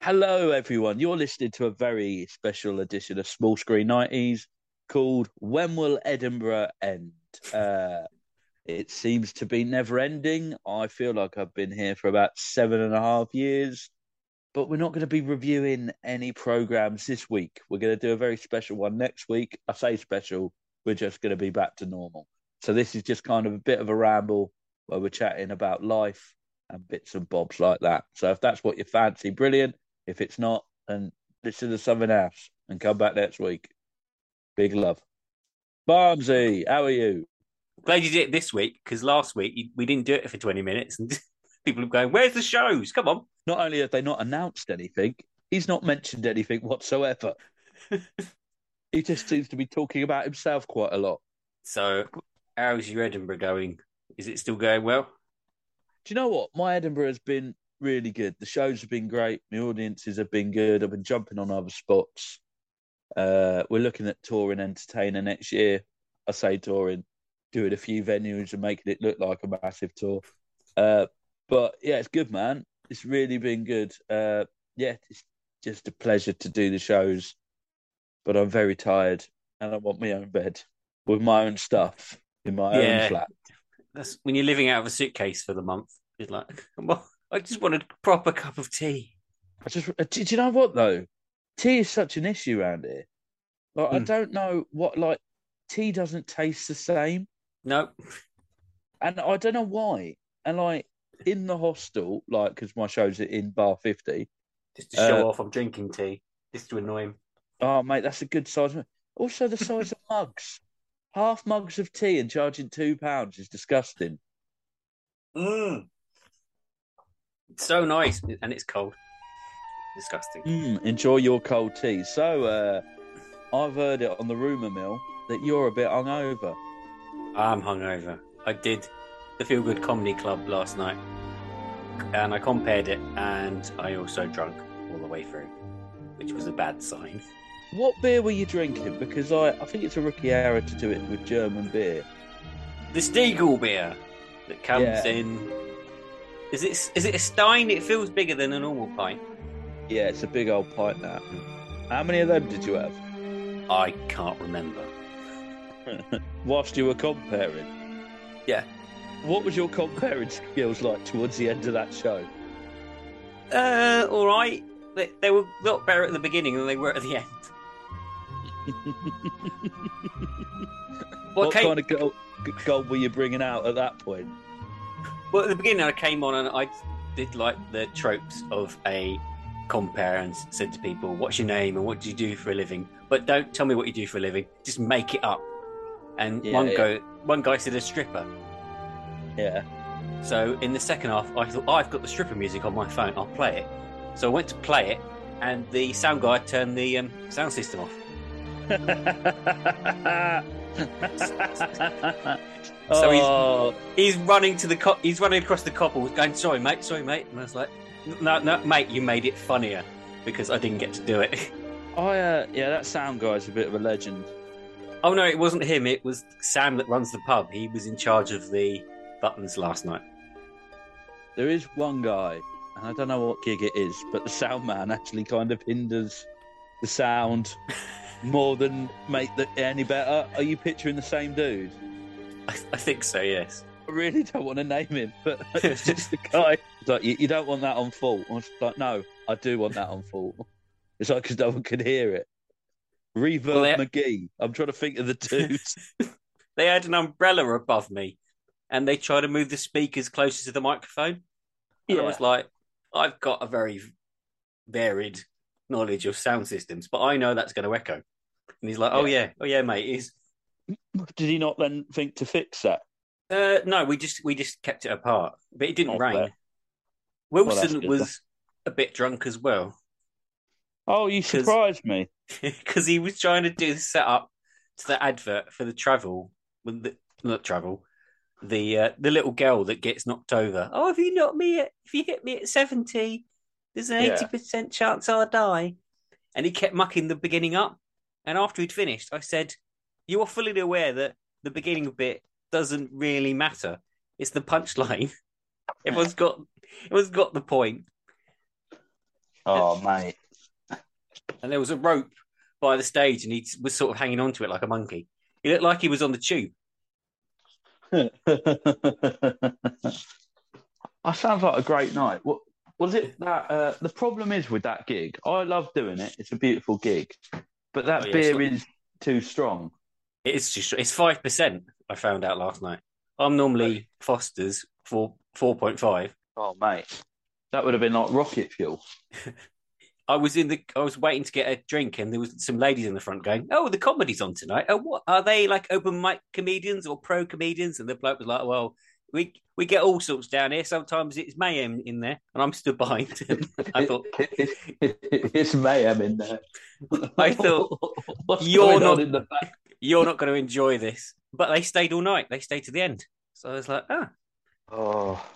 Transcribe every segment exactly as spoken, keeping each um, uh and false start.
Hello, everyone. You're listening to a very special edition of Small Screen nineties called When Will Edinburgh End? Uh, it seems to be never-ending. I feel like I've been here for about seven and a half years, but we're not going to be reviewing any programmes this week. We're going to do a very special one next week. I say special, we're just going to be back to normal. So this is just kind of a bit of a ramble where we're chatting about life and bits and bobs like that. So if that's what you fancy, brilliant. If it's not, then listen to something else and come back next week. Big love. Barmsy, how are you? Glad you did it this week, because last week you, we didn't do it for twenty minutes. And people are going, where's the shows? Come on. Not only have they not announced anything, he's not mentioned anything whatsoever. He just seems to be talking about himself quite a lot. So how's your Edinburgh going? Is it still going well? Do you know what? My Edinburgh has been really good. The shows have been great. The audiences have been good. I've been jumping on other spots. Uh, we're looking at touring entertainer next year. I say touring. doing a few venues and making it look like a massive tour. Uh, but yeah, it's good, man. It's really been good. Uh, yeah, it's just a pleasure to do the shows. But I'm very tired and I want my own bed with my own stuff in my yeah. own flat. That's when you're living out of a suitcase for the month. You're like, well, I just wanted a proper cup of tea. I just, do you know what though? Tea is such an issue around here. Like, mm. I don't know what, like, tea doesn't taste the same. No. And I don't know why. And like in the hostel, like, because my show's in Bar fifty. Just to show uh, off, I'm drinking tea. Just to annoy him. Oh, mate, that's a good size. Also, the size of mugs. Half mugs of tea and charging two pounds is disgusting. Mm. It's so nice, and it's cold. Disgusting. Mm, enjoy your cold tea. So, uh, I've heard it on the rumour mill that you're a bit hungover. I'm hungover. I did the Feel Good Comedy Club last night, and I compared it, and I also drunk all the way through, which was a bad sign. What beer were you drinking? Because I, I think it's a rookie error to do it with German beer. The Stiegel beer that comes yeah. in. Is it is it a stein? It feels bigger than a normal pint. Yeah, it's a big old pint now. How many of them did you have? I can't remember. Whilst you were comparing? Yeah. What was your comparing skills like towards the end of that show? Uh, all right. They, they were a lot better at the beginning than they were at the end. What came... kind of gold, gold were you bringing out at that point? Well, at the beginning I came on and I did like the tropes of a compere and said to people, what's your name and what do you do for a living? But don't tell me what you do for a living, just make it up. And yeah, one, yeah. Go, one guy said a stripper. Yeah. So in the second half I thought, oh, I've got the stripper music on my phone, I'll play it. So I went to play it and the sound guy turned the um, sound system off. So oh. he's, he's running to the co- he's running across the cobbles going, sorry mate, sorry mate. And I was like, no, no, mate, you made it funnier because I didn't get to do it. Oh, uh, yeah, that sound guy's a bit of a legend. Oh, no, it wasn't him. It was Sam that runs the pub. He was in charge of the buttons last night. There is one guy, and I don't know what gig it is, but the sound man actually kind of hinders the sound more than make it any better. Are you picturing the same dude? I, I think so, yes. I really don't want to name him, but it's just the guy. It's like, you, you don't want that on full. I was like, no, I do want that on full. It's like, because no one could hear it. Reverb well, had... McGee. I'm trying to think of the dudes. They had an umbrella above me, and they tried to move the speakers closer to the microphone. And yeah. I was like, I've got a very varied knowledge of sound systems, but I know that's going to echo. And he's like, oh, yeah, yeah. oh, yeah, mate. He's... Did he not then think to fix that? Uh, no, we just we just kept it apart, but it didn't oh, rain. Fair. Wilson well, was a bit drunk as well. Oh, you surprised me. Because he was trying to do the setup to the advert for the travel, the, not travel, the uh, the little girl that gets knocked over. Oh, if you knock me, at, if you hit me at seventy, there's an eighty yeah. percent chance I'll die. And he kept mucking the beginning up. And after he'd finished, I said, "You are fully aware that the beginning bit doesn't really matter. It's the punchline. Everyone's got, everyone's got the point." Oh, and, mate! And there was a rope by the stage, and he was sort of hanging on to it like a monkey. He looked like he was on the tube. That sounds like a great night. What was it? That uh, the problem is with that gig. I love doing it. It's a beautiful gig, but that oh, yeah, beer is too strong. It is too strong. It's five percent. I found out last night. I'm normally Foster's for four point five. Oh, mate. That would have been like rocket fuel. I was in the. I was waiting to get a drink and there was some ladies in the front going, oh, the comedy's on tonight. Oh, what? Are they like open mic comedians or pro comedians? And the bloke was like, well, we we get all sorts down here. Sometimes it's mayhem in there. And I'm stood behind him. I thought... it's mayhem in there. I thought, What's you're not... in the back? You're not going to enjoy this. But they stayed all night. They stayed to the end. So I was like, ah. Oh,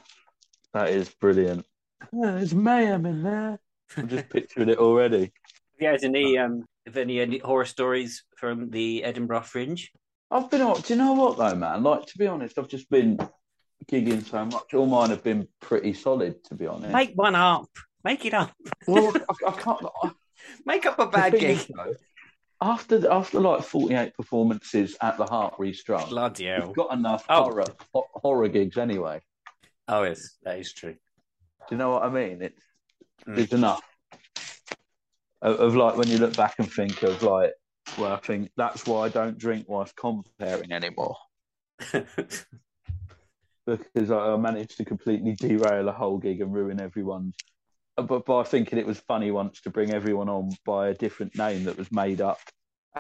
that is brilliant. Yeah, there's mayhem in there. I'm just picturing it already. Have you had any, um, have any, any horror stories from the Edinburgh Fringe? I've been, do you know what though, man? Like, to be honest, I've just been gigging so much. All mine have been pretty solid, to be honest. Make one up. Make it up. Well, I, I can't. I, Make up a bad gig. Though, after, after like forty-eight performances at the Heart Restrung, bloody hell. We've got enough oh. horror, horror gigs anyway. Oh, yes, that is true. Do you know what I mean? It's, mm. it's enough. Of, of like when you look back and think of like, well, I think that's why I don't drink whilst comparing anymore. Because I, I managed to completely derail a whole gig and ruin everyone. But by thinking it was funny once to bring everyone on by a different name that was made up.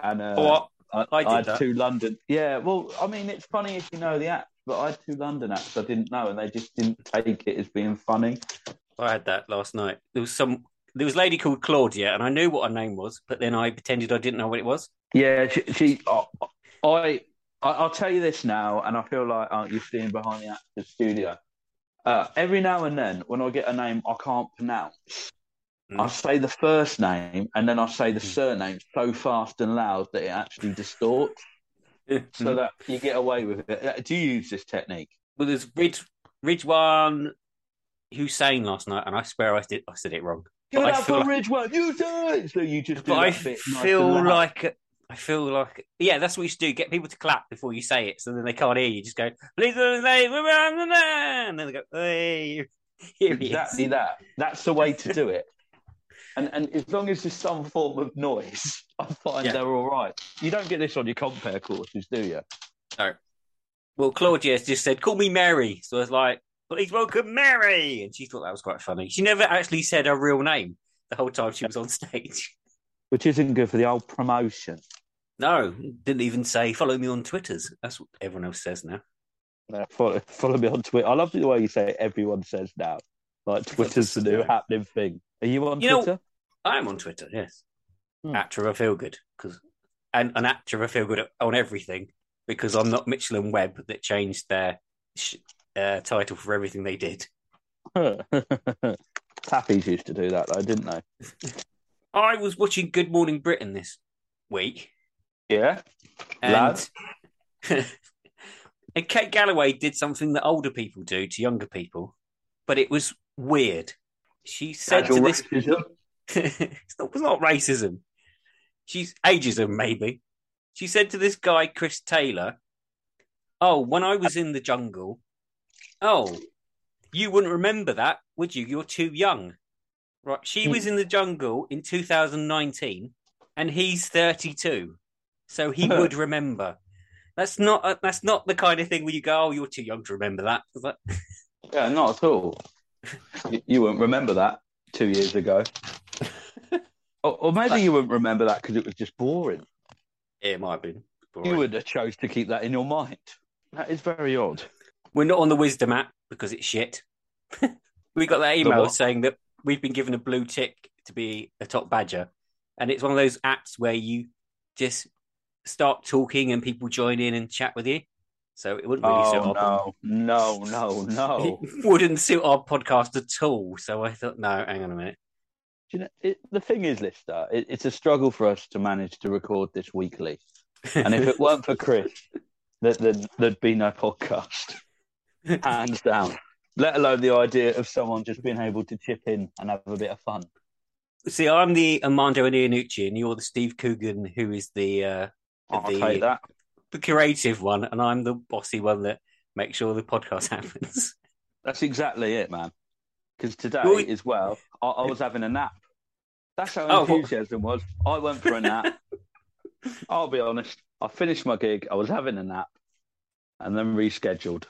And uh, oh, I, I, did I had that. two London. Yeah, well, I mean, it's funny if you know the act, but I had two London acts I didn't know and they just didn't take it as being funny. I had that last night. There was some... There was a lady called Claudia, and I knew what her name was, but then I pretended I didn't know what it was. Yeah, she. she oh, I, I. I'll tell you this now, and I feel like oh, you're seeing behind the actor's studio. Uh, every now and then, when I get a name I can't pronounce, mm. I say the first name, and then I say the mm. surname so fast and loud that it actually distorts, so that you get away with it. Do you use this technique? Well, there's Rid- Ridwan Hussein last night, and I swear I did. I said it wrong. Get up for Ridgewood, like... you do it! So you just do but that I bit feel nice like, I feel like, yeah, that's what you should do. Get people to clap before you say it, so then they can't hear you. Just go, please don't say, and then they go, hey, here he exactly is. that. That's the way to do it. And and as long as there's some form of noise, I find yeah. they're all right. You don't get this on your compare courses, do you? No. Well, Claudia just said, call me Mary. So I was like, please welcome Mary. And she thought that was quite funny. She never actually said her real name the whole time she was on stage. Which isn't good for the old promotion. No, didn't even say, follow me on Twitters. That's what everyone else says now. Yeah, follow, follow me on Twitter. I love the way you say it, everyone says now. Like Twitter's the new happening thing. Are you on you Twitter? Know, I'm on Twitter, yes. Hmm. Actor of Feel Good. Cause, and an actor of Feel Good on everything because I'm not Mitchell and Webb that changed their... Sh- Uh, title for everything they did. Tappies used to do that, though, didn't they? I was watching Good Morning Britain this week. Yeah, and and Kate Garraway did something that older people do to younger people, but it was weird. She said Casual to this, racism. it's, not, "It's not racism. She's ageism, maybe." She said to this guy, Chris Taylor, "Oh, when I was in the jungle." Oh, you wouldn't remember that, would you? You're too young. Right. She was in the jungle in two thousand nineteen and he's thirty-two. So he would remember. That's not a, that's not the kind of thing where you go, oh, you're too young to remember that. that... Yeah, not at all. you, you wouldn't remember that two years ago. or, or maybe you wouldn't remember that because it was just boring. It might be boring. You would have chose to keep that in your mind. That is very odd. We're not on the Wisdom app because it's shit. We got that email saying that we've been given a blue tick to be a top badger. And it's one of those apps where you just start talking and people join in and chat with you. So it wouldn't really oh, suit our... no, no, no, no. It wouldn't suit our podcast at all. So I thought, no, hang on a minute. Do you know, it, the thing is, Lister, it, it's a struggle for us to manage to record this weekly. And if it weren't for Chris, that, that, there'd be no podcast. Hands down. Let alone the idea of someone just being able to chip in and have a bit of fun. See, I'm the Armando Iannucci, and you're the Steve Coogan, who is the uh, I'll the, take that. the creative one, and I'm the bossy one that makes sure the podcast happens. That's exactly it, man. Because today, well, as well, I, I was having a nap. That's how oh, enthusiasm what? was. I went for a nap. I'll be honest. I finished my gig. I was having a nap, and then rescheduled.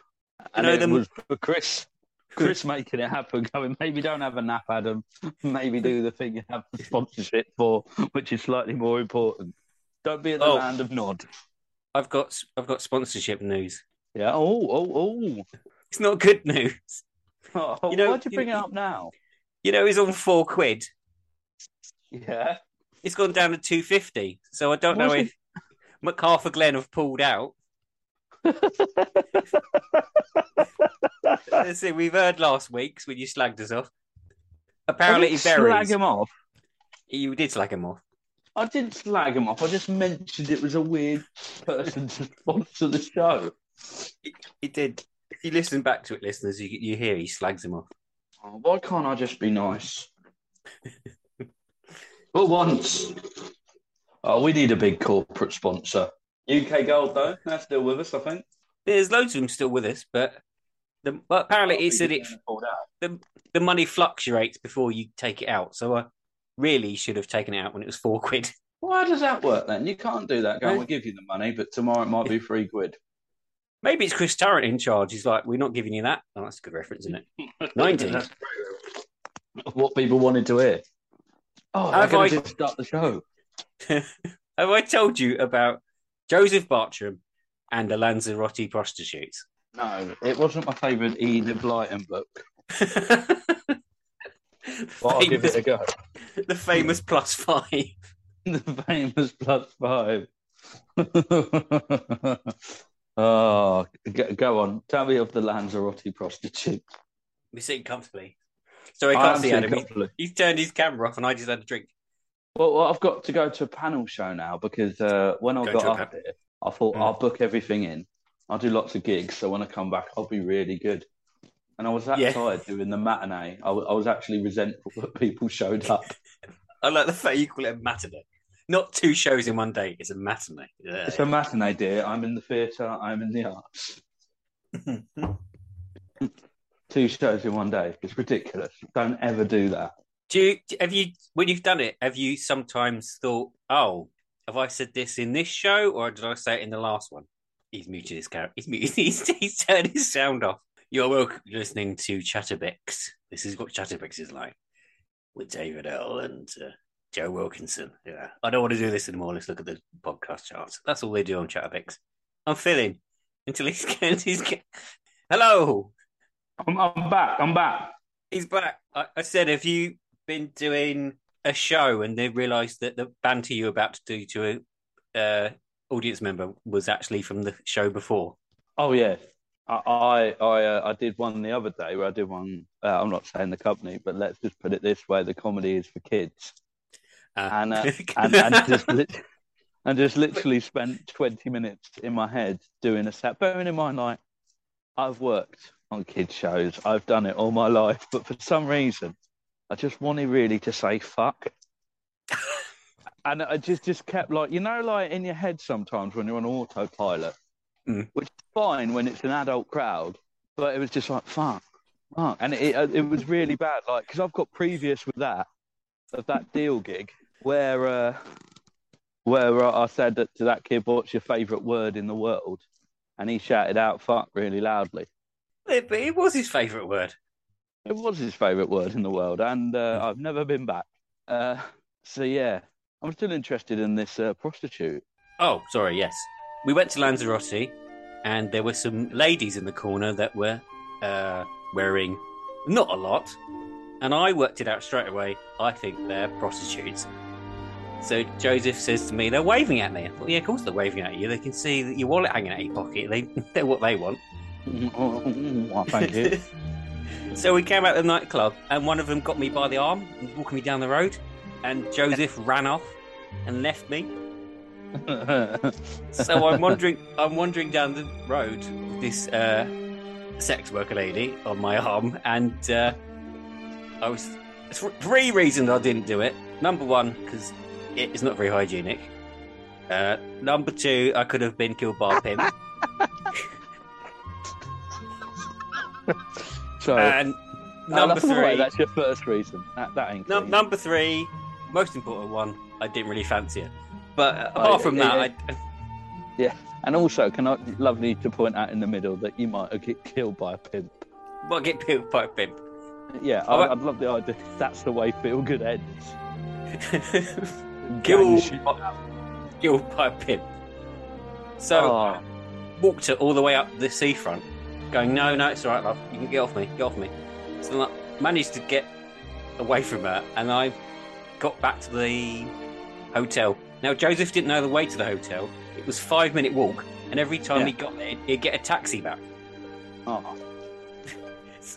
And it was for Chris. Chris making it happen, going, maybe don't have a nap, Adam. Maybe do the thing you have the sponsorship for, which is slightly more important. Don't be in the oh, land of nod. I've got I've got sponsorship news. Yeah. Oh, oh, oh. It's not good news. Oh, you know, why'd you bring you, it up now? You know, it's on four quid. Yeah. It's gone down to two fifty. So I don't what know if it? MacArthur Glen have pulled out. Let's see, we've heard last week's when you slagged us off. Apparently, he buried. Slag him off. You did slag him off. I didn't slag him off. I just mentioned it was a weird person to sponsor the show. He, he did. If you listen back to it, listeners, you you hear he slags him off. Oh, why can't I just be nice? For once. Oh, we need a big corporate sponsor. U K Gold, though, they're still with us, I think. There's loads of them still with us, but the, well, apparently he said it, the, the money fluctuates before you take it out, so I really should have taken it out when it was four quid. Why does that work, then? You can't do that. Go, we'll give you the money, but tomorrow it might be three quid. Maybe it's Chris Tarrant in charge. He's like, we're not giving you that. Oh, that's a good reference, isn't it? nineteen. What people wanted to hear. Oh, I going to start the show. Have I told you about Joseph Bartram and the Lanzarote prostitutes? No, it wasn't my favourite Enid Blyton book. But I'll give it a go. The famous plus five. The famous plus five. Oh, go on. Tell me of the Lanzarote prostitute. We're sitting comfortably. Sorry, I can't I see Adam. He's, he's turned his camera off and I just had a drink. Well, well I've got to go to a panel show now because uh, when I go got up here, I thought mm. I'll book everything in. I'll do lots of gigs, so when I come back, I'll be really good. And I was that yeah. tired doing the matinee. I, w- I was actually resentful that people showed up. I like the fact you call it a matinee. Not two shows in one day. It's a matinee. Yeah. It's a matinee, dear. I'm in the theatre. I'm in the arts. Two shows in one day. It's ridiculous. Don't ever do that. Do you, have you, when you've done it, have you sometimes thought, oh, have I said this in this show or did I say it in the last one? He's muted his character. He's muted. He's, he's turned his sound off. You're welcome listening to Chatterbex. This is what Chatterbex is like with David Earl and uh, Joe Wilkinson. Yeah, I don't want to do this anymore. Let's look at the podcast charts. That's all they do on Chatterbex. I'm filling until he's he's hello. I'm, I'm back. I'm back. He's back. I, I said, have you been doing a show and they realised that the banter you were about to do to an uh, audience member was actually from the show before? Oh yeah, I I I, uh, I did one the other day where I did one. Uh, I'm not saying the company, but let's just put it this way: the comedy is for kids, uh. and, uh, and and just lit- and just literally spent twenty minutes in my head doing a set. Bearing in mind, like I've worked on kids shows. I've done it all my life, but for some reason, I just wanted really to say fuck, and I just just kept like you know like in your head sometimes when you're on autopilot, mm. which is fine when it's an adult crowd, but it was just like fuck, fuck, and it it, it was really bad like because I've got previous with that of that deal gig where uh, where I said that to that kid, what's your favourite word in the world, and he shouted out fuck really loudly. It, but it was his favourite word. It was his favourite word in the world, and uh, I've never been back. Uh, so, yeah, I'm still interested in this uh, prostitute. Oh, sorry, yes. We went to Lanzarote, and there were some ladies in the corner that were uh, wearing not a lot, and I worked it out straight away. I think they're prostitutes. So Joseph says to me, they're waving at me. I thought, yeah, of course they're waving at you. They can see your wallet hanging out of your pocket. They, they're what they want. Oh, thank you. So we came out of the nightclub and one of them got me by the arm and walking me down the road and Joseph ran off and left me. So I'm wandering I'm wandering down the road with this uh, sex worker lady on my arm and uh, I was... Three reasons I didn't do it. Number one, because it's not very hygienic. Uh, number two, I could have been killed by a pimp. So, and number three, right, that's your first reason. That, that ain't num- number three, most important one. I didn't really fancy it, but uh, apart I, from yeah, that, I... yeah. And also, can I lovely to point out in the middle that you might get killed by a pimp. Might get killed by a pimp. Yeah, I, I'd love the idea. That's the way Feel Good ends. Killed, by, killed by a pimp. So, oh. Walked it all the way up the seafront. Going, no, no, it's all right, love. You can get off me, get off me. So I managed to get away from her, and I got back to the hotel. Now, Joseph didn't know the way to the hotel. It was a five-minute walk, and every time yeah. he got there, he'd get a taxi back. Oh,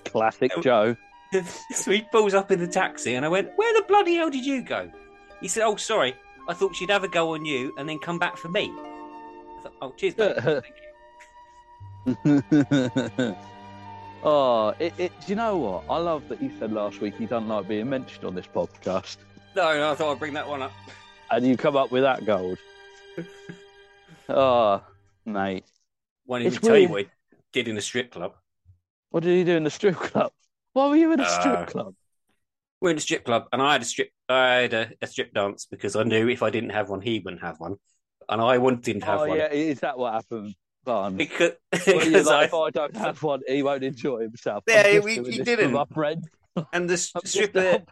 classic Joe. So he pulls up in the taxi, and I went, where the bloody hell did you go? He said, oh, sorry, I thought she'd have a go on you and then come back for me. I thought, oh, cheers, mate. Thank you. Oh, it, it, do you know what? I love that you said last week you don't like being mentioned on this podcast. No, no, I thought I'd bring that one up. And you come up with that gold. Oh, mate. Won't even tell you what he did in the strip club. What did he do in the strip club? Why were you in a uh, strip club? We were in a strip club, and I had a strip I had a, a strip dance because I knew if I didn't have one, he wouldn't have one. And I wanted him to have oh, one. Yeah, is that what happened? Barn. Because, because like, I, if I don't have one, he won't enjoy himself. Yeah, we, he didn't. My friend. And the stripper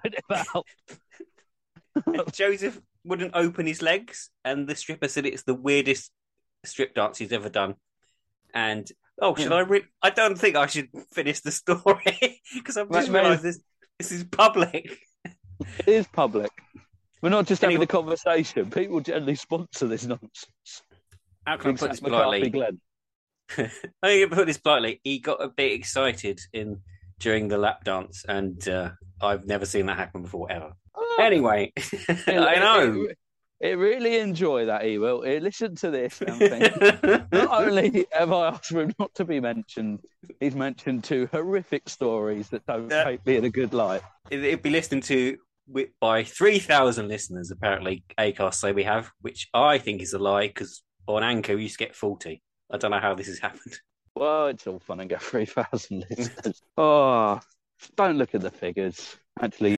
Joseph wouldn't open his legs, and the stripper said it's the weirdest strip dance he's ever done. And oh, should yeah. I? Re- I don't think I should finish the story because I've just realised this. This is public. It is public. We're not just anyway, having a conversation. People generally sponsor this nonsense. How can I put this politely? I think I put this politely. He got a bit excited in during the lap dance, and uh, I've never seen that happen before ever. Oh. Anyway, it, I know. It, it really enjoy that, he will. It, listen to this and think, not only have I asked for him not to be mentioned, he's mentioned two horrific stories that don't uh, paint me in a good light. It, it'd be listened to by three thousand listeners, apparently, ACAST say we have, which I think is a lie, because on Anchor, we used to get forty. I don't know how this has happened. Well, it's all fun and get three thousand listeners. Oh, don't look at the figures. Actually,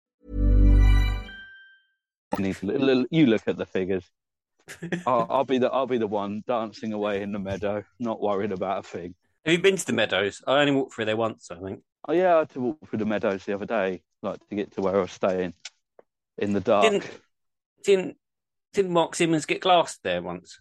You look at the figures. I'll, I'll be the I'll be the one dancing away in the meadow, not worried about a thing. Have you been to the meadows? I only walked through there once, I think. Oh yeah, I had to walk through the meadows the other day, like to get to where I was staying in the dark. Didn't didn't, didn't Mark Simmons get glassed there once?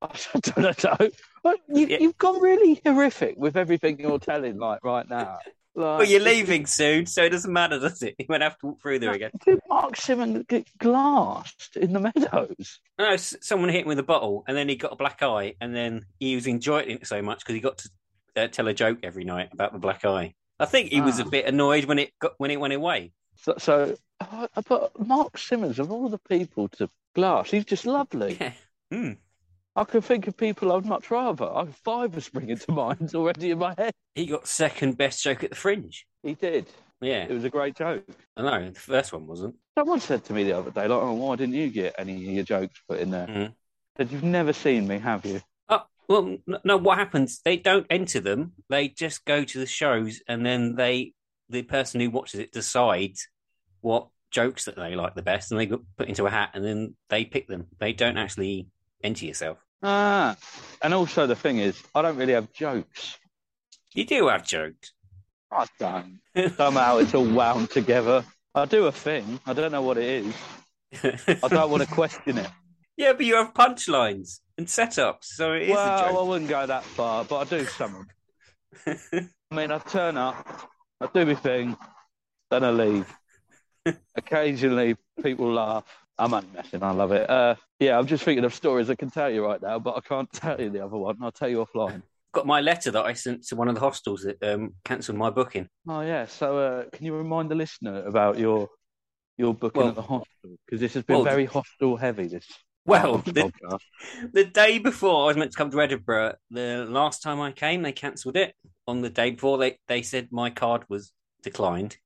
I don't know. You, yeah. You've gone really horrific with everything you're telling, like right now. Like, well, you're leaving soon, so it doesn't matter, does it? You won't have to walk through there again. Did Mark Simmons get glassed in the meadows? No, someone hit him with a bottle, and then he got a black eye, and then he was enjoying it so much because he got to uh, tell a joke every night about the black eye. I think he ah. was a bit annoyed when it got when it went away. So, so but Mark Simmons, of all the people to glass, he's just lovely. Yeah. Mm. I can think of people I'd much rather. Five are springing to mind already in my head. He got second best joke at the Fringe. He did. Yeah. It was a great joke. I know, the first one wasn't. Someone said to me the other day, like, oh, why didn't you get any of your jokes put in there? Mm. Said, you've never seen me, have you? Oh, well, no, what happens? They don't enter them. They just go to the shows and then they, the person who watches it decides what jokes that they like the best, and they get put into a hat, and then they pick them. They don't actually enter yourself. Ah, and also the thing is, I don't really have jokes. You do have jokes. I don't. Somehow it's all wound together. I do a thing. I don't know what it is. I don't want to question it. Yeah, but you have punchlines and setups, so it is well, a joke. Well, I wouldn't go that far, but I do some of them. I mean, I turn up, I do my thing, then I leave. Occasionally, people laugh. I'm unmessing, I love it. Uh, yeah, I'm just thinking of stories I can tell you right now, but I can't tell you the other one. I'll tell you offline. Got my letter that I sent to one of the hostels that um, cancelled my booking. Oh, yeah. So uh, can you remind the listener about your your booking well, at the hostel? Because this has been well, very hostel heavy, this Well, the, the day before I was meant to come to Edinburgh, the last time I came, they cancelled it. On the day before, they, they said my card was declined.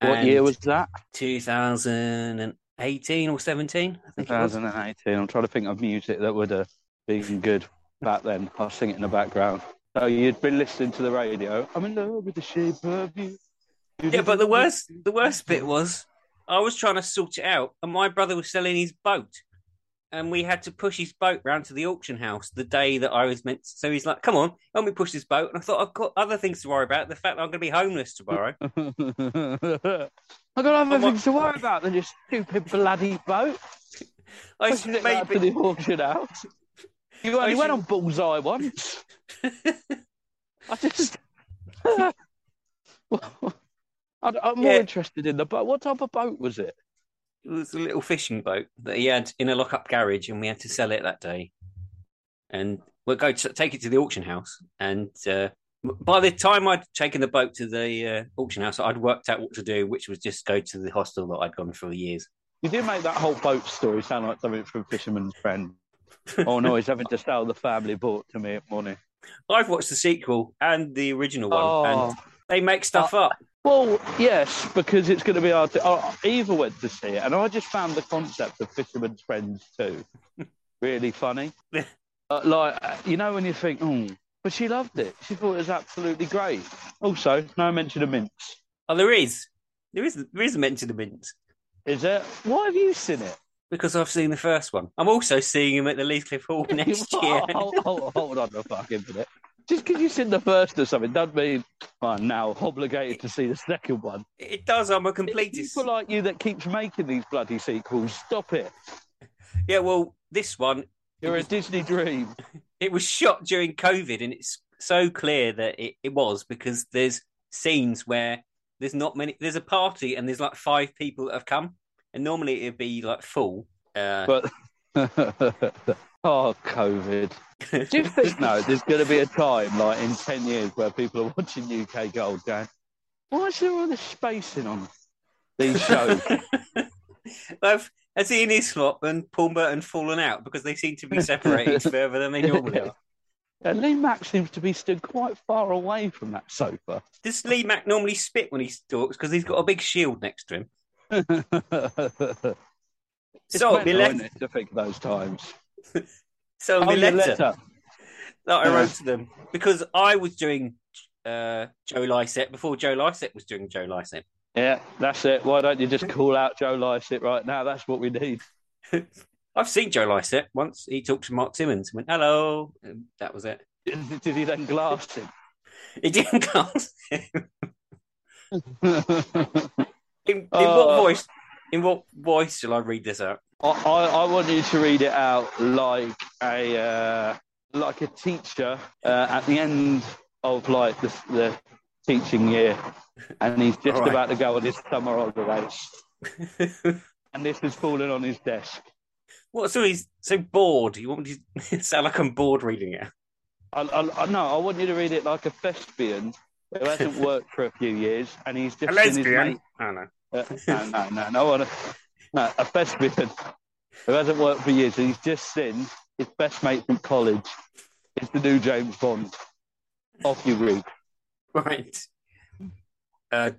What and year was that? two thousand eighteen or seventeen, I think twenty eighteen. I'm trying to think of music that would have been good back then. I'll sing it in the background. So you'd been listening to the radio. I'm in love with the shape of you. you yeah, but the worst, the worst bit was I was trying to sort it out, and my brother was selling his boat. And we had to push his boat round to the auction house the day that I was meant to. So he's like, come on, help me push this boat. And I thought, I've got other things to worry about. The fact that I'm going to be homeless tomorrow. I've got other I'm things like... to worry about than your stupid bloody boat. I pushing it maybe... to the auction house. You only I went should... on Bullseye once. I just... I'm more yeah. interested in the boat. What type of boat was it? It was a little fishing boat that he had in a lock-up garage, and we had to sell it that day. And we'll go to, take it to the auction house. And uh, by the time I'd taken the boat to the uh, auction house, I'd worked out what to do, which was just go to the hostel that I'd gone for years. You do make that whole boat story sound like something from Fisherman's Friend. Oh, no, he's having to sell the family boat to me at money. I've watched the sequel and the original one, oh. and they make stuff oh. up. Well, yes, because it's going to be hard to... Oh, Eva went to see it, and I just found the concept of Fisherman's Friends too really funny. uh, like, you know when you think, oh, but she loved it. She thought it was absolutely great. Also, no mention of mints. Oh, there is. There is there is a mention of mints. Is there? Why have you seen it? Because I've seen the first one. I'm also seeing him at the Leithcliff Hall next year. hold, hold, hold on a fucking minute. Just because you've seen the first or something doesn't mean I'm now obligated to see the second one. It does. I'm a completist. It's people like you that keeps making these bloody sequels. Stop it. Yeah, well, this one... You're a was, Disney dream. It was shot during COVID, and it's so clear that it, it was, because there's scenes where there's not many... There's a party, and there's like five people that have come, and normally it'd be like full. Uh, but... Oh, COVID. Do you think, no, there's going to be a time, like, in ten years where people are watching U K Gold going, why is there all this spacing on these shows? I've, I've seen Islop and Paul Merton fallen out because they seem to be separated further than they normally are. And Lee Mack seems to be stood quite far away from that sofa. Does Lee Mack normally spit when he talks because he's got a big shield next to him? It's so mental, left... isn't it, to think those times. So oh, my letter, letter that I wrote to them, because I was doing uh, Joe Lycett before Joe Lycett was doing Joe Lycett. Yeah, that's it. Why don't you just call out Joe Lycett right now? That's what we need. I've seen Joe Lycett once. He talked to Mark Timmins and went, hello. And that was it. Did he then glass him? He didn't glass him. in, oh. in what voice? In what voice shall I read this out? I, I, I want you to read it out like a uh, like a teacher uh, at the end of like the, the teaching year, and he's just right. about to go on his summer holidays, and this is falling on his desk. What? So he's so bored. You want me to sound like I'm bored reading it? I, I, I, no, I want you to read it like a thespian who hasn't worked for a few years, and he's just a lesbian. His I know. Uh, no, no, no, no, I no, a best man who hasn't worked for years, and he's just seen his best mate from college is the new James Bond. Off you read. Right. Uh,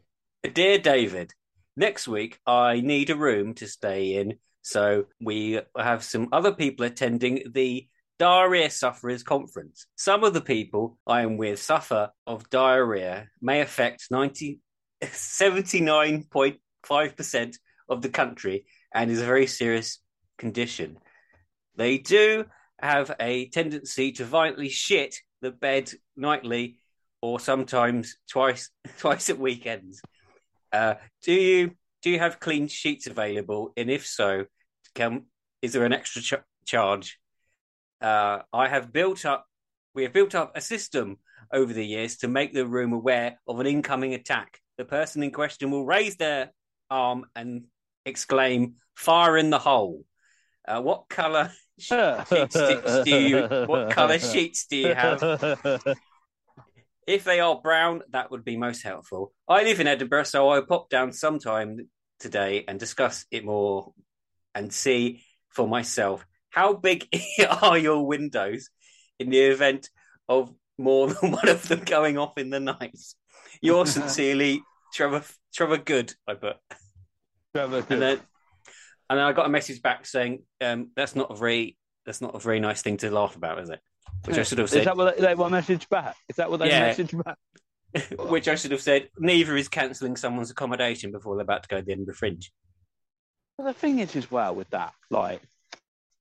Dear David, next week I need a room to stay in, so we have some other people attending the Diarrhea Sufferers Conference. Some of the people I am with suffer of diarrhea, may affect ninety... seventy-nine point five percent of the country and is a very serious condition. They do have a tendency to violently shit the bed nightly or sometimes twice twice at weekends. Uh, do you do you have clean sheets available? And if so, can, is there an extra ch- charge? Uh, I have built up, we have built up a system over the years to make the room aware of an incoming attack. The person in question will raise their arm and exclaim, "Fire in the hole!" Uh, what colour sheets do you? What colour sheets do you have? If they are brown, that would be most helpful. I live in Edinburgh, so I'll pop down sometime today and discuss it more and see for myself. How big are your windows in the event of more than one of them going off in the night? Yours sincerely, Trevor Trevor Good, I put. Trevor Good. And then, and then I got a message back saying, um, that's not a very that's not a very nice thing to laugh about, is it? Which I should have said. Is that what they want message back? Is that what they yeah. message back? Which I should have said, neither is cancelling someone's accommodation before they're about to go to the Edinburgh Fringe. Well, the thing is as well with that, like,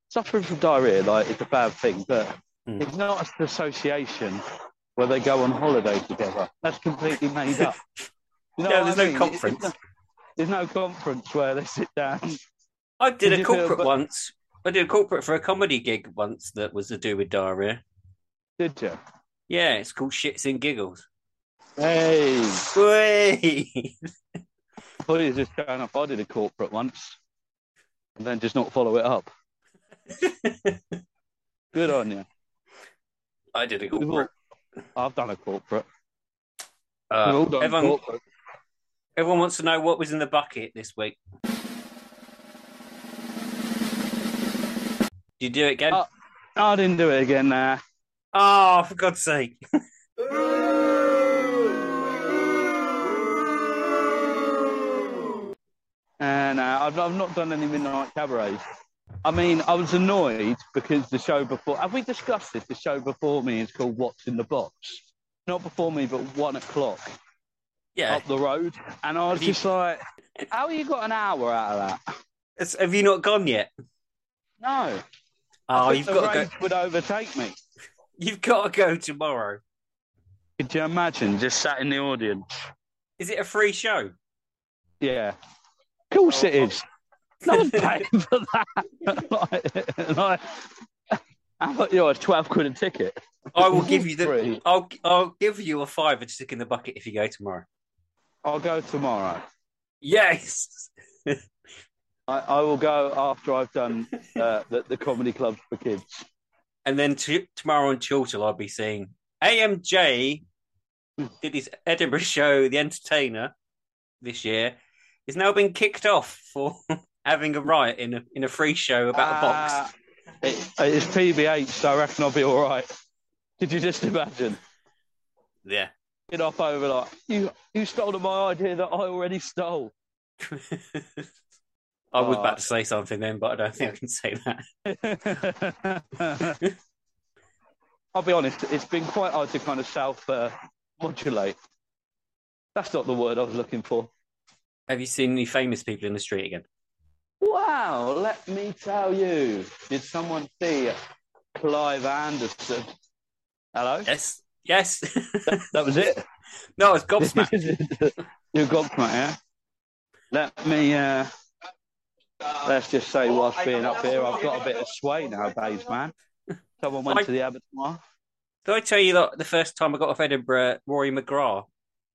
suffering from diarrhoea, like, it's a bad thing, but mm. it's not an association where they go on holiday together. That's completely made up. You know no, there's I mean? no conference. Not, there's no conference where they sit down. I did, did a corporate feel... once. I did a corporate for a comedy gig once that was to do with diarrhoea. Did you? Yeah, it's called Shits and Giggles. Hey! Whey! I thought he was just going off. I did a corporate once and then just not follow it up. Good on you. I did a corporate. I've done a corporate. Uh, We've all done everyone, corporate. Everyone wants to know what was in the bucket this week. Did you do it again? Oh, I didn't do it again there. Nah. Oh, for God's sake. And uh, I've, I've not done any Midnight Cabaret. I mean, I was annoyed because the show before... Have we discussed this? The show before me is called What's in the Box. Not before me, but one o'clock. Yeah. Up the road. And I was have just you... like, how have you got an hour out of that? It's, have you not gone yet? No. Oh, you've the got to go. Would overtake me. You've got to go tomorrow. Could you imagine just sat in the audience? Is it a free show? Yeah. Of course oh, it is. No one's paying for that. like, like, I thought you were twelve quid a ticket. I will give you the. Free. I'll I'll give you a fiver to stick in the bucket if you go tomorrow. I'll go tomorrow. Yes. I, I will go after I've done uh, the, the comedy clubs for kids. And then t- tomorrow on Chortle, I'll be seeing A M J did his Edinburgh show, The Entertainer, this year. He's now been kicked off for having a riot in a, in a free show about a box. Uh, it, it's P B H, so I reckon I'll be all right. Could you just imagine? Yeah. Get off over like, you, you stole my idea that I already stole. I was about to say something then, but I don't think I can say that. I'll be honest, it's been quite hard to kind of self-modulate. Uh, That's not the word I was looking for. Have you seen any famous people in the street again? Wow, let me tell you. Did someone see Clive Anderson? Hello? Yes. Yes. that, that was it? No, it's gobsmacked. You're gobsmacked, yeah? Let me... Uh... Let's just say, whilst being up here, I've got a bit of sway nowadays, man. Someone went I, to the Abbotsford. Did I tell you that the first time I got off Edinburgh, Rory McGrath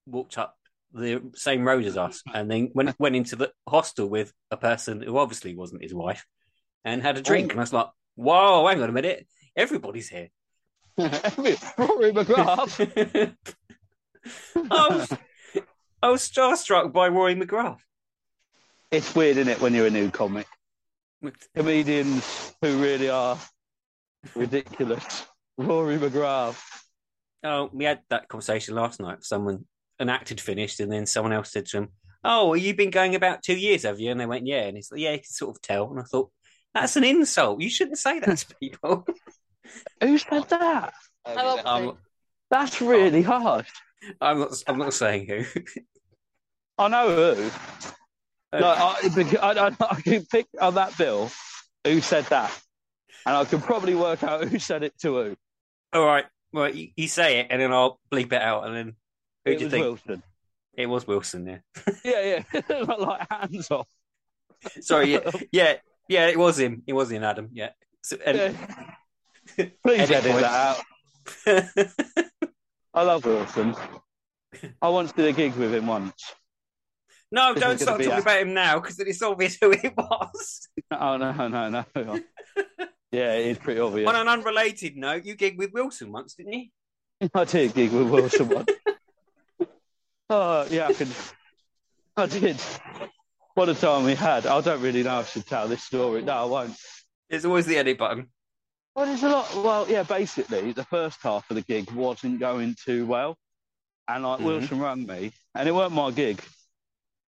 walked up the same road as us and then went, went into the hostel with a person who obviously wasn't his wife and had a drink. Oh. And I was like, whoa, hang on a minute. Everybody's here. Rory McGrath. I, was, I was starstruck by Rory McGrath. It's weird, isn't it, when you're a new comic? Comedians who really are ridiculous. Rory McGrath. Oh, we had that conversation last night. Someone, an act had finished, and then someone else said to him, oh, well, you've been going about two years, have you? And they went, yeah. And he's like, yeah, you can sort of tell. And I thought, that's an insult. You shouldn't say that to people. Who said that? Um, that's really harsh. I'm not, I'm not saying who. I know who. No, I, I, I, I can pick on that bill who said that, and I can probably work out who said it to who. All right. Well, you, you say it, and then I'll bleep it out, and then who it do you think? Wilson. It was Wilson, yeah. Yeah, yeah. Like, hands off. Sorry, yeah, yeah, yeah, it was him. It was him, Adam, yeah. So, and... yeah. Please edit that out. I love Wilson. I once did a gig with him once. No, this don't start talking that. about him now, because it's obvious who it was. Oh, no, no, no. Yeah, it is pretty obvious. On an unrelated note, you gigged with Wilson once, didn't you? I did gig with Wilson once. Oh, yeah, I, could... I did. What a time we had. I don't really know if I should tell this story. No, I won't. It's always the edit button. Well, there's a lot. Well, yeah, basically, the first half of the gig wasn't going too well. And, like, mm-hmm. Wilson rang me, and it weren't my gig.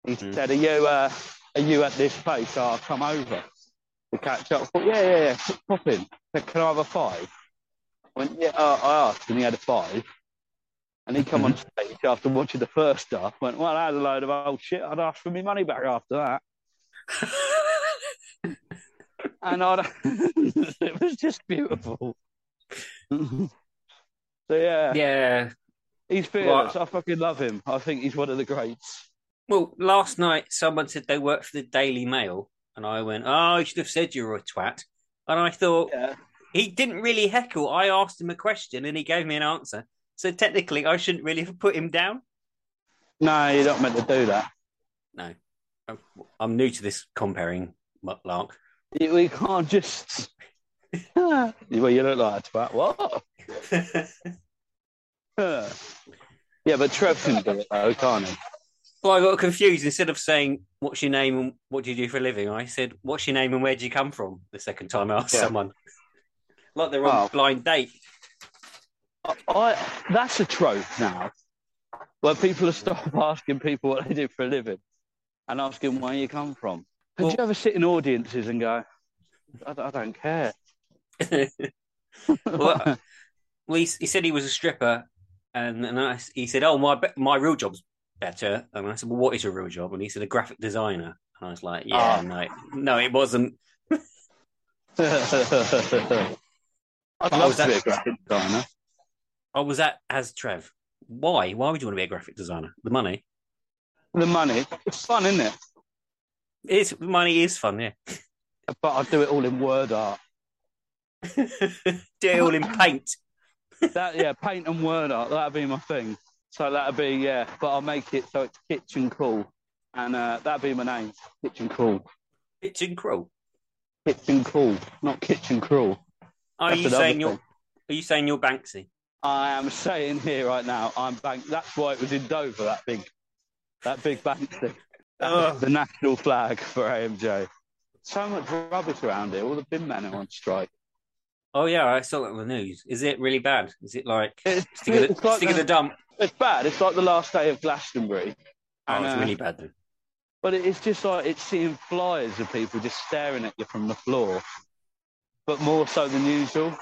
He mm. said, are you, uh, are you at this place? I'll come over to catch up. I thought, yeah, yeah, yeah, pop, pop in. I said, can I have a five? I went, yeah, uh, I asked, and he had a five. And he come on stage after watching the first half, went, well, I had a load of old shit. I'd ask for my money back after that. And I'd, it was just beautiful. So, yeah. Yeah. He's fearless. What? I fucking love him. I think he's one of the greats. Well, last night someone said they worked for the Daily Mail, and I went, oh, you should have said you were a twat. And I thought, yeah. He didn't really heckle. I asked him a question, and he gave me an answer. So technically, I shouldn't really have put him down. No, you're not meant to do that. No. I'm, I'm new to this comparing, Lark. We can't just... Well, you look like a twat. What? Yeah, but Trev can do it, though, can't he? Well, I got confused. Instead of saying, what's your name and what do you do for a living, I said, what's your name and where do you come from? The second time I asked yeah. someone. Like they're on oh. a blind date. I, I, that's a trope now, where people have stopped asking people what they do for a living and asking where you come from. Could well, you ever sit in audiences and go, I, I don't care? Well, well he, he said he was a stripper, and, and I, he said, oh, my my real job's better. And I said, well, what is your real job? And he said, a graphic designer. And I was like, yeah, oh. no, no, it wasn't. I'd love to be a graphic designer. I was at as Trev. Why? Why would you want to be a graphic designer? The money. The money. It's fun, isn't it? It's money is fun, yeah. But I do it all in word art. Do it all in paint. That yeah, paint and word art. That'd be my thing. So that'd be yeah. But I'll make it so it's Kitchen Crawl, and uh, that'd be my name, Kitchen Crawl. Kitchen Crawl. Kitchen Crawl, not Kitchen Crawl. Are That's you saying you're? Thing. Are you saying you're Banksy? I am saying here right now, I'm Bank. That's why it was in Dover, that big, that big Banksy. Oh. The national flag for A M J. So much rubbish around here. All the bin men are on strike. Oh yeah, I saw that on the news. Is it really bad? Is it like it's, stick it's a, like stick the, the dump? It's bad. It's like the last day of Glastonbury. Oh, and, it's uh, really bad then. But it's just like it's seeing flyers of people just staring at you from the floor, but more so than usual.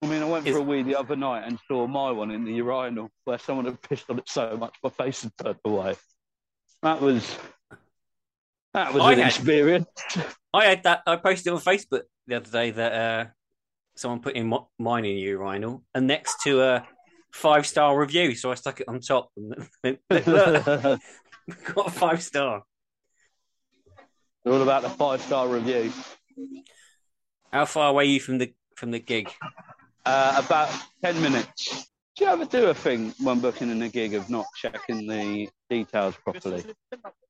I mean, I went for a wee the other night and saw my one in the urinal where someone had pissed on it so much my face had turned away. That was that was I an had, experience. I had that. I posted on Facebook the other day that uh, someone put in mine in the urinal and next to a five-star review, so I stuck it on top. And look, got a five-star. It's all about the five-star review. How far away are you from the from the gig? Uh, about ten minutes. Do you ever do a thing when booking in a gig of not checking the details properly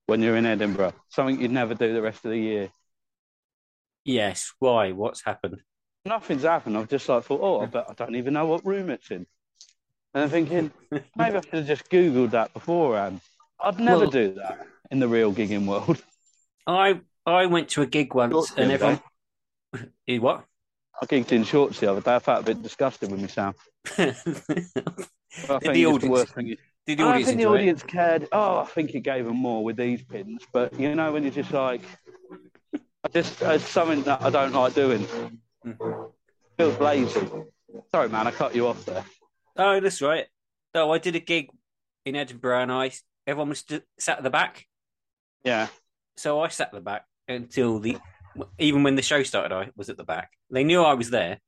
when you're in Edinburgh? Something you'd never do the rest of the year. Yes. Why? What's happened? Nothing's happened. I've just like thought, oh, I bet I don't even know what room it's in. And I'm thinking, maybe I should have just Googled that beforehand. I'd never well, do that in the real gigging world. I I went to a gig once and everyone... You what? I gigged in shorts the other day. I felt a bit disgusted with myself. I think the audience, the worst thing is, did the audience I think the audience it? cared. Oh, I think it gave them more with these pins. But, you know, when you're just like, I just it's something that I don't like doing. Mm. Feels lazy. Sorry, man, I cut you off there. Oh, that's right. No, I did a gig in Edinburgh and I everyone was st- sat at the back. Yeah. So I sat at the back until the, even when the show started, I was at the back. They knew I was there.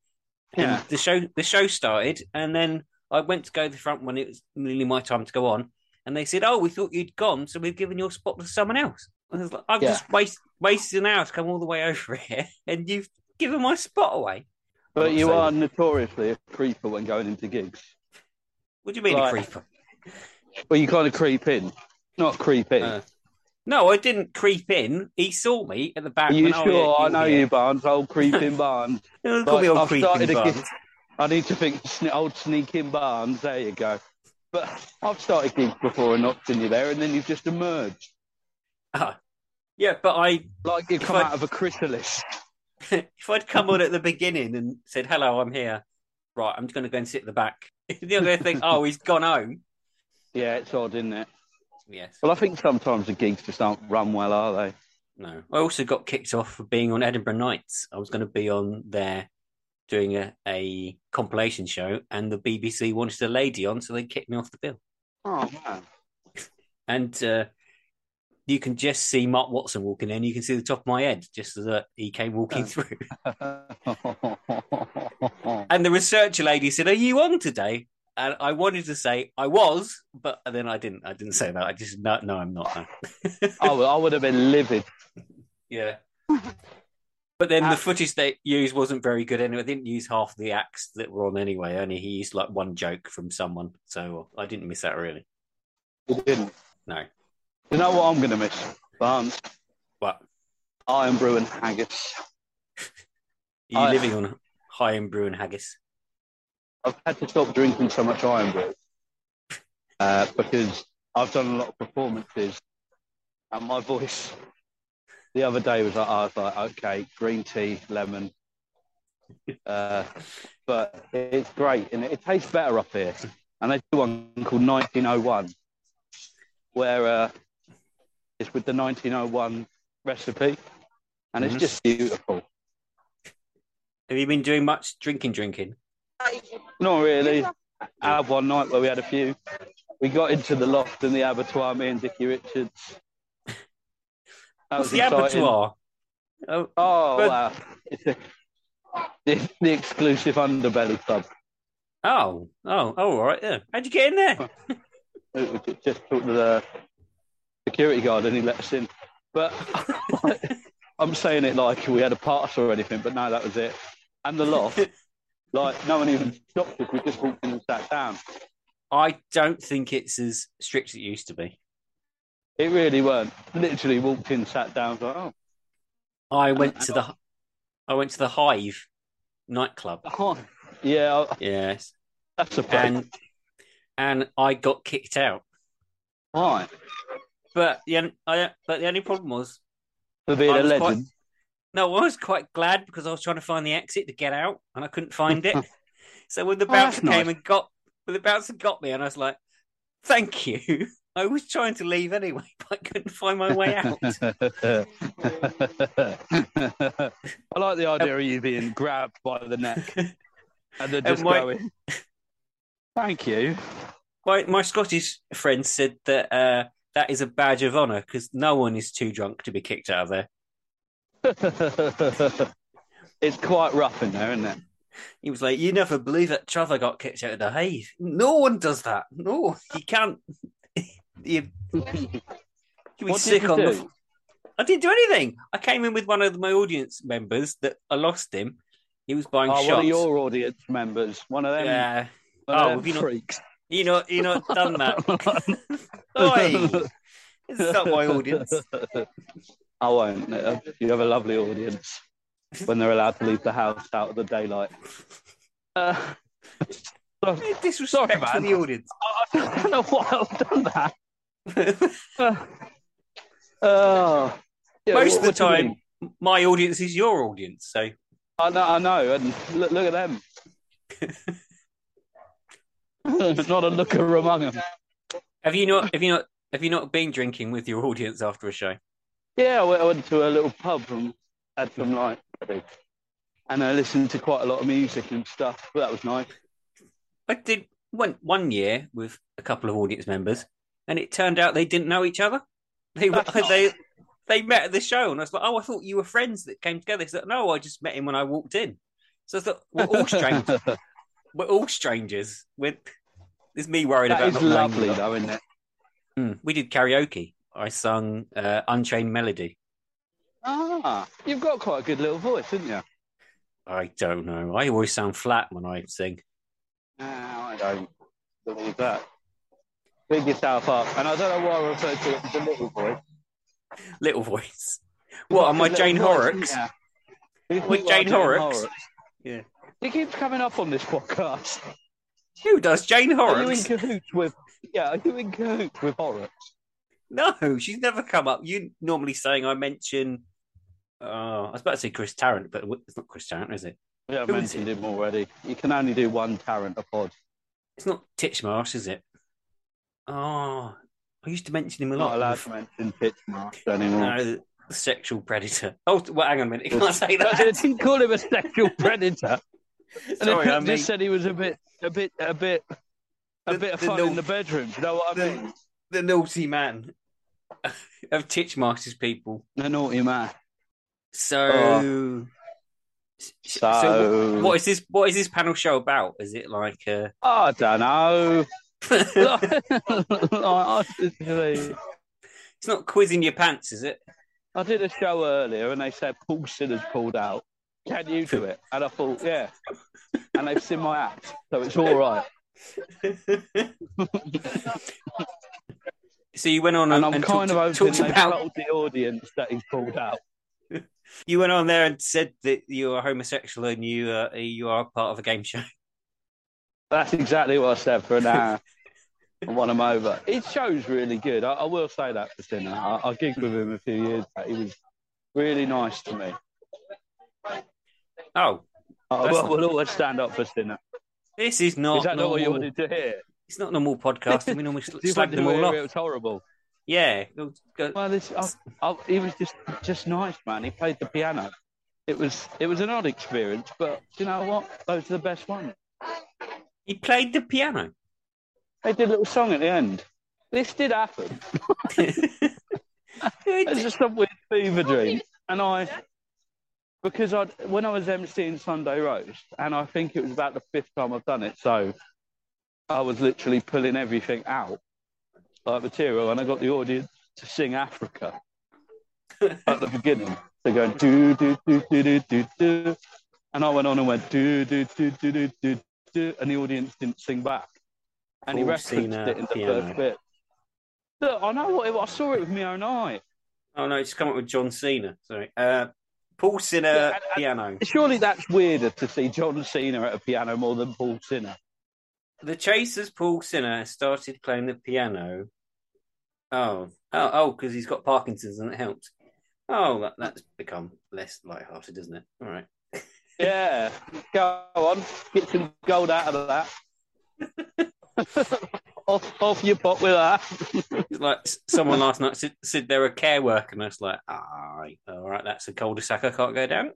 Yeah. And the show, the show started, and then I went to go to the front when it was nearly my time to go on, and they said, "Oh, we thought you'd gone, so we've given your spot to someone else." And I was like, "I've yeah. just waste, wasted an hour to come all the way over here, and you've given my spot away." But you are that. notoriously a creeper when going into gigs. What do you mean, like, a creeper? Well, you kind of creep in, not creep in. Uh, no, I didn't creep in. He saw me at the back. Are you sure? Oh, yeah, I know you, Barnes. Old creeping Barnes. Like, call me old I've creeping started Barnes. A gig. I need to think old sneaking Barnes. There you go. But I've started gigs before and knocked in you there, and then you've just emerged. Uh, yeah, but I... Like you've come I'd, out of a chrysalis. If I'd come on at the beginning and said, "Hello, I'm here. Right, I'm just going to go and sit at the back." They're going to think, "Oh, he's gone home." Yeah, it's odd, isn't it? Yes. Well, I think sometimes the gigs just aren't run well, are they? No. I also got kicked off for being on Edinburgh Nights. I was going to be on there doing a, a compilation show, and the B B C wanted a lady on, so they kicked me off the bill. Oh, man. And uh, you can just see Mark Watson walking in. You can see the top of my head just as uh, he came walking through. And the researcher lady said, "Are you on today?" And I wanted to say I was, but then I didn't. I didn't say that. I just, no, no I'm not. Oh, I would have been livid. Yeah. But then the footage they used wasn't very good anyway. They didn't use half the acts that were on anyway. Only he used like one joke from someone. So I didn't miss that really. You didn't? No. You know what I'm going to miss? Barnes. What? Iron Brew and Haggis. Are you I... living on Iron Brew and Haggis? I've had to stop drinking so much Iron Brew uh, because I've done a lot of performances and my voice... The other day was like, I was like, okay, green tea, lemon. Uh, but it's great, and it, it tastes better up here. And they do one called nineteen oh one, where uh, it's with the nineteen oh one recipe, and it's mm-hmm. just beautiful. Have you been doing much drinking, drinking? Not really. I had one night where we had a few. We got into the loft in the abattoir, me and Dickie Richards. That What's the exciting. abattoir? Oh, oh but... wow. It's a, the, the exclusive Underbelly Club. Oh, oh, oh, all right, yeah. How'd you get in there? We just talked to the security guard and he let us in. But I'm saying it like we had a pass or anything, but no, that was it. And the loft, like, no one even stopped us. We just walked in and sat down. I don't think it's as strict as it used to be. It really weren't. Literally walked in, sat down. Like, oh. I went to the, I went to the Hive nightclub. Oh, yeah, yes, that's a plan. And, and I got kicked out. Right, but yeah, I, but the only problem was for being a legend. Quite, no, I was quite glad because I was trying to find the exit to get out, and I couldn't find it. So when the bouncer oh, came nice. and got, when the bouncer got me, and I was like, "Thank you." I was trying to leave anyway, but I couldn't find my way out. I like the idea um, of you being grabbed by the neck and then just and my, going, "Thank you." My, my Scottish friend said that uh, that is a badge of honour because no one is too drunk to be kicked out of there. It's quite rough in there, isn't it? He was like, "You never believe that Trevor got kicked out of the Hive. No one does that. No, you can't." You, you what sick did you on do? The, I didn't do anything. I came in with one of my audience members that I lost him. He was buying oh, shots. One of your audience members, one of them. Yeah. One oh, of them you freaks. Not, you not you not done that? Oi, it's not my audience. I won't. You have a lovely audience when they're allowed to leave the house out of the daylight. Uh, Disrespect Sorry, for the audience. I, I don't know why I've done that. uh, uh, yeah, Most what, of the time, my audience is your audience. So I know, I know, and look, look at them. There's not a looker among them. Have you not? Have you not? Have you not been drinking with your audience after a show? Yeah, I went, I went to a little pub and had some night, and I listened to quite a lot of music and stuff. But that was nice. I did went one year with a couple of audience members, and it turned out they didn't know each other. They they they met at the show, and I was like, oh, I thought you were friends that came together. He's like, no, I just met him when I walked in. So I thought, we're all strangers. we're all strangers. We're... There's me worried that about... That is not lovely, though, isn't it? Mm. We did karaoke. I sung uh, Unchained Melody. Ah, you've got quite a good little voice, haven't you? I don't know. I always sound flat when I sing. No, I don't believe that. Big yourself up. And I don't know why I refer to it as a little voice. Little voice. What, am I Jane Horrocks? Yeah. With Jane Horrocks? Yeah. He keeps coming up on this podcast. Who does? Jane Horrocks? Are you in cahoots with, yeah, are you in cahoots with Horrocks? No, she's never come up. You normally saying I mention... Uh, I was about to say Chris Tarrant, but it's not Chris Tarrant, is it? Yeah, I've mentioned him already. You can only do one Tarrant a pod. It's not Titchmarsh, is it? Oh, I used to mention him a lot. Not allowed to mention Titchmarsh anymore. No, the sexual predator. Oh, well, hang on a minute. Can I say that? I didn't call him a sexual predator. And Sorry, I mean... just said he was a bit... A bit, a bit, a the, bit of fun the, in the bedroom. You know what I the, mean? The naughty man of Titchmarsh's people. The naughty man. So, oh. so, so, what is this? What is this panel show about? Is it like? A... I don't know. It's not quizzing your pants, is it? I did a show earlier, and they said Paul Sinha's pulled out. Can you do it? And I thought, yeah. And they've seen my act, so it's all right. So you went on and, and, and kind talked, of talked about told the audience that he's pulled out. You went on there and said that you are homosexual and you uh, you are part of a game show. That's exactly what I said for an hour. I won him over. His show's really good. I, I will say that for Sinha. I, I gigged with him a few years back. He was really nice to me. Oh, oh well, we'll always stand up for Sinha. This is not. Is that normal. Not what you wanted to hear? It's not a normal podcast. We normally slag them all off. It was horrible. Yeah. Go, go. Well, this, I, I, he was just just nice, man. He played the piano. It was it was an odd experience, but you know what? Those are the best ones. He played the piano. They did a little song at the end. This did happen. It's just a weird fever dream, and I. Because I'd, when I was emceeing Sunday Roast, and I think it was about the fifth time I've done it, so I was literally pulling everything out, like material, and I got the audience to sing Africa at the beginning. They're going, do, do, do, do, do, do, do. And I went on and went, do, do, do, do, do, do, do, and the audience didn't sing back. And he referenced it in the first bit. Look, I know what it was. I saw it with my own eye. Oh, no, it's come up with John Cena. Sorry. Uh... Paul Sinha, yeah, and, piano. Surely that's weirder to see John Cena at a piano more than Paul Sinha. The Chasers, Paul Sinha, started playing the piano. Oh, oh, oh, because he's got Parkinson's and it helped. Oh, that, that's become less lighthearted, isn't it? All right. Yeah, go on. Get some gold out of that. off, off your pot with that. It's like someone last night said, said they're a care worker, and I was like, ah, all right, that's a cul-de-sac I can't go down.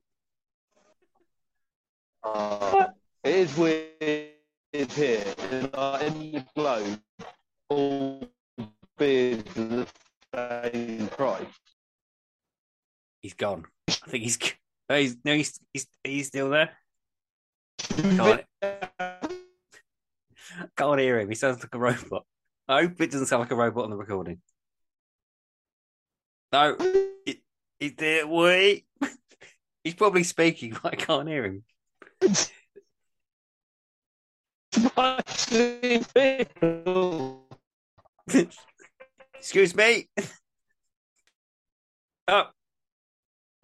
Uh, it is weird here. Like in the globe, all beers are the same price. He's gone. I think he's. Oh, he's no, he's, he's he's still there. Can't. Can't hear him. He sounds like a robot. I hope it doesn't sound like a robot on the recording. No, it, it, it, wait. He's probably speaking, but I can't hear him. Excuse me. Oh,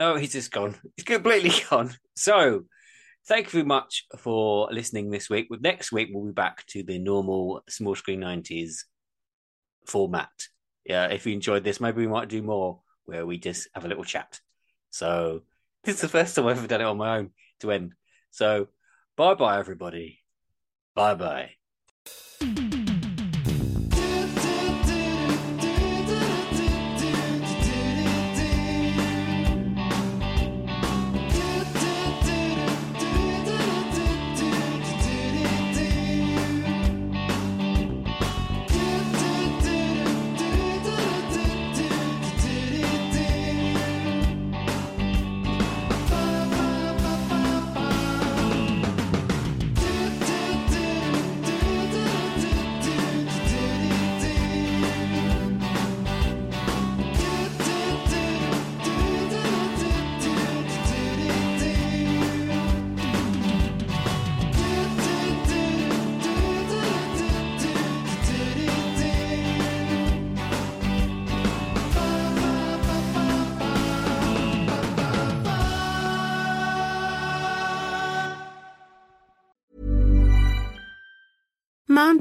oh, he's just gone. He's completely gone. So. Thank you very much for listening this week. With next week, we'll be back to the normal Small Screen nineties format. Yeah, if you enjoyed this, maybe we might do more where we just have a little chat. So this is the first time I've ever done it on my own to end. So bye-bye, everybody. Bye-bye. Mom